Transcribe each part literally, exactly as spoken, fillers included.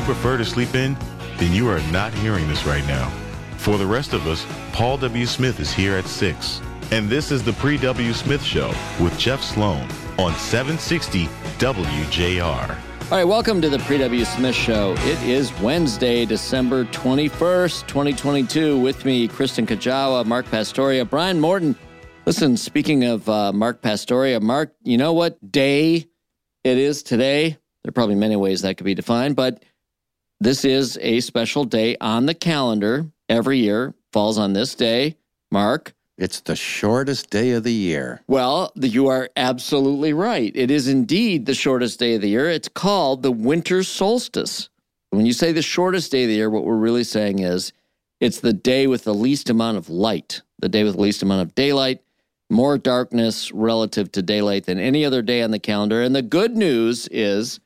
you prefer to sleep in, then you are not hearing this right now. For the rest of us, Paul W. Smith is here at six. And this is the Pre-W. Smith Show with Jeff Sloan on seven sixty W J R. All right, welcome to the Pre-W. Smith Show. It is Wednesday, December twenty-first, twenty twenty-two. With me, Kristen Kajawa, Mark Pastoria, Brian Morton. Listen, speaking of uh, Mark Pastoria, Mark, you know what day it is today? There are probably many ways that could be defined, but this is a special day on the calendar. Every year falls on this day. Mark? It's the shortest day of the year. Well, you are absolutely right. It is indeed the shortest day of the year. It's called the winter solstice. When you say the shortest day of the year, what we're really saying is it's the day with the least amount of light, the day with the least amount of daylight. More darkness relative to daylight than any other day on the calendar. And the good news is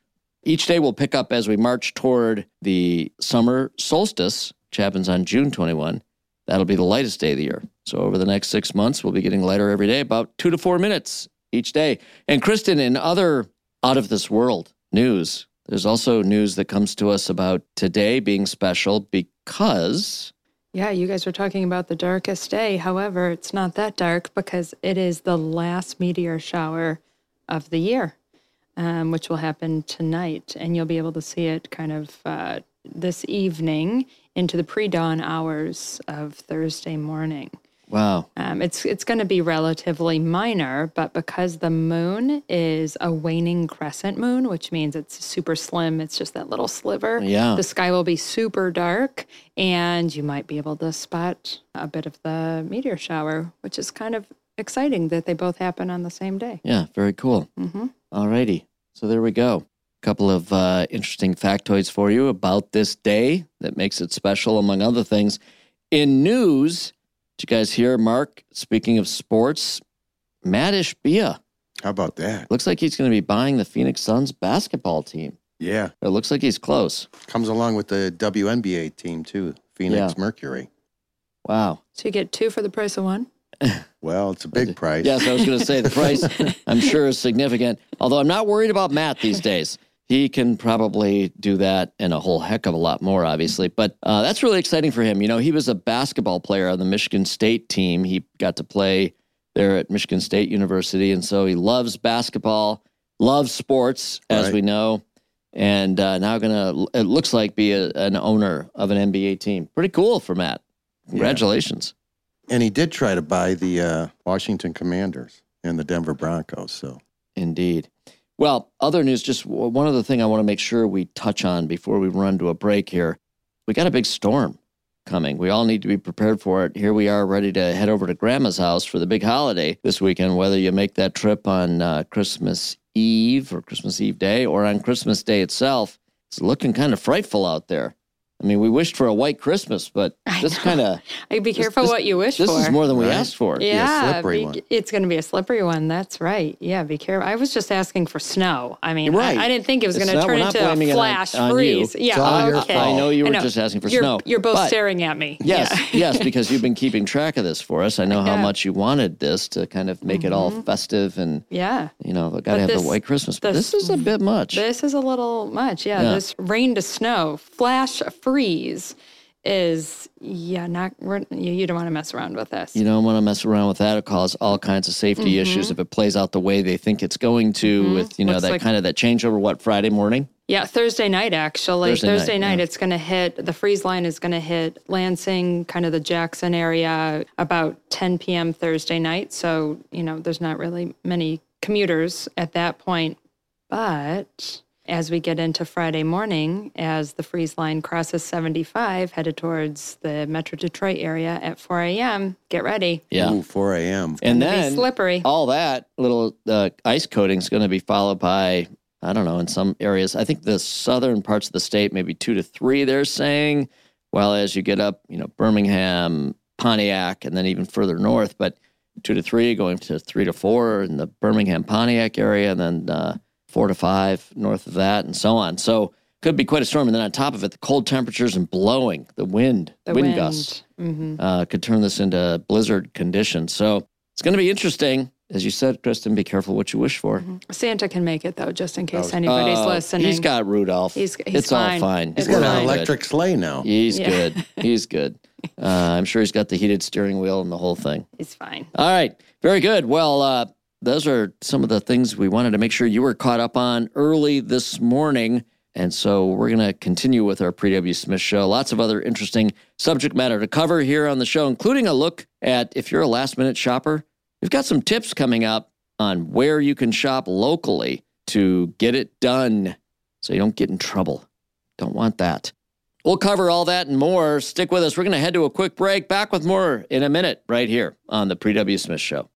each day will pick up as we march toward the summer solstice, which happens on June twenty-first. That'll be the lightest day of the year. So over the next six months, we'll be getting lighter every day, about two to four minutes each day. And Kristen, in other out-of-this-world news, there's also news that comes to us about today being special because... Yeah, you guys were talking about the darkest day. However, it's not that dark because it is the last meteor shower of the year, um, which will happen tonight. And you'll be able to see it kind of uh, this evening into the pre-dawn hours of Thursday morning. Wow. Um, it's it's going to be relatively minor, but because the moon is a waning crescent moon, which means it's super slim, it's just that little sliver, yeah. The sky will be super dark, and you might be able to spot a bit of the meteor shower, which is kind of exciting that they both happen on the same day. Yeah, very cool. Mm-hmm. All righty. So there we go. A couple of uh, interesting factoids for you about this day that makes it special, among other things. In news... Did you guys hear, Mark, speaking of sports, Mat Ishbia. How about that? Looks like he's going to be buying the Phoenix Suns basketball team. Yeah. It looks like he's close. Comes along with the W N B A team, too, Phoenix yeah. Mercury. Wow. So you get two for the price of one? Well, it's a big price. Yes, I was going to say the price, I'm sure, is significant. Although I'm not worried about Matt these days. He can probably do that and a whole heck of a lot more, obviously. But uh, that's really exciting for him. You know, he was a basketball player on the Michigan State team. He got to play there at Michigan State University. And so he loves basketball, loves sports, as right. we know. And uh, now going to, it looks like, be a, an owner of an N B A team. Pretty cool for Matt. Congratulations. Yeah. And he did try to buy the uh, Washington Commanders and the Denver Broncos. So indeed. Well, other news, just one other thing I want to make sure we touch on before we run to a break here. We got a big storm coming. We all need to be prepared for it. Here we are ready to head over to Grandma's house for the big holiday this weekend, whether you make that trip on uh, Christmas Eve or Christmas Eve Day or on Christmas Day itself. It's looking kind of frightful out there. I mean, we wished for a white Christmas, but this kind of... Be careful this, what you wish this for. This is more than we right. asked for. Yeah, slippery be, one. It's going to be a slippery one. That's right. Yeah, be careful. I was just asking for snow. I mean, right. I, I didn't think it was going to turn into a flash on, freeze. On yeah, oh, okay. I know you were know. just asking for you're, snow. You're both but staring at me. Yes, yeah. yes, because you've been keeping track of this for us. I know yeah. how much you wanted this to kind of make mm-hmm. it all festive and, yeah. you know, got to have this, the white Christmas. But this, this is a bit much. This is a little much, yeah. yeah. This rain to snow, flash freeze is yeah not we're, you, you don't want to mess around with this. You don't want to mess around with that. It'll cause all kinds of safety mm-hmm. issues if it plays out the way they think it's going to. Mm-hmm. With you know Looks that like, kind of that changeover. What Friday morning? Yeah, Thursday night actually. Thursday, Thursday night, night yeah. It's going to hit the freeze line is going to hit Lansing, kind of the Jackson area, about ten p.m. Thursday night. So you know there's not really many commuters at that point, but. As we get into Friday morning, as the freeze line crosses seventy-five, headed towards the Metro Detroit area at four a.m., get ready. Yeah, Ooh, four a.m. It's and then be slippery. All that little uh, ice coating is going to be followed by, I don't know, in some areas, I think the southern parts of the state, maybe two to three, they're saying, well, as you get up, you know, Birmingham, Pontiac, and then even further north, but two to three, going to three to four in the Birmingham, Pontiac area, and then... Uh, four to five north of that, and so on. So could be quite a storm. And then on top of it, the cold temperatures and blowing, the wind, the wind, wind gusts mm-hmm. uh, could turn this into blizzard conditions. So it's going to be interesting. as you said, Kristen, be careful what you wish for. Mm-hmm. Santa can make it, though, just in case anybody's uh, listening. He's got Rudolph. He's, he's it's fine. all fine. He's, he's got fine. an electric sleigh now. He's yeah. good. He's good. Uh, I'm sure he's got the heated steering wheel and the whole thing. He's fine. All right. Very good. Well, uh, those are some of the things we wanted to make sure you were caught up on early this morning. And so we're going to continue with our Pre-W Smith show. Lots of other interesting subject matter to cover here on the show, including a look at if you're a last-minute shopper, we've got some tips coming up on where you can shop locally to get it done so you don't get in trouble. Don't want that. We'll cover all that and more. Stick with us. We're going to head to a quick break. Back with more in a minute right here on the Pre-W Smith show.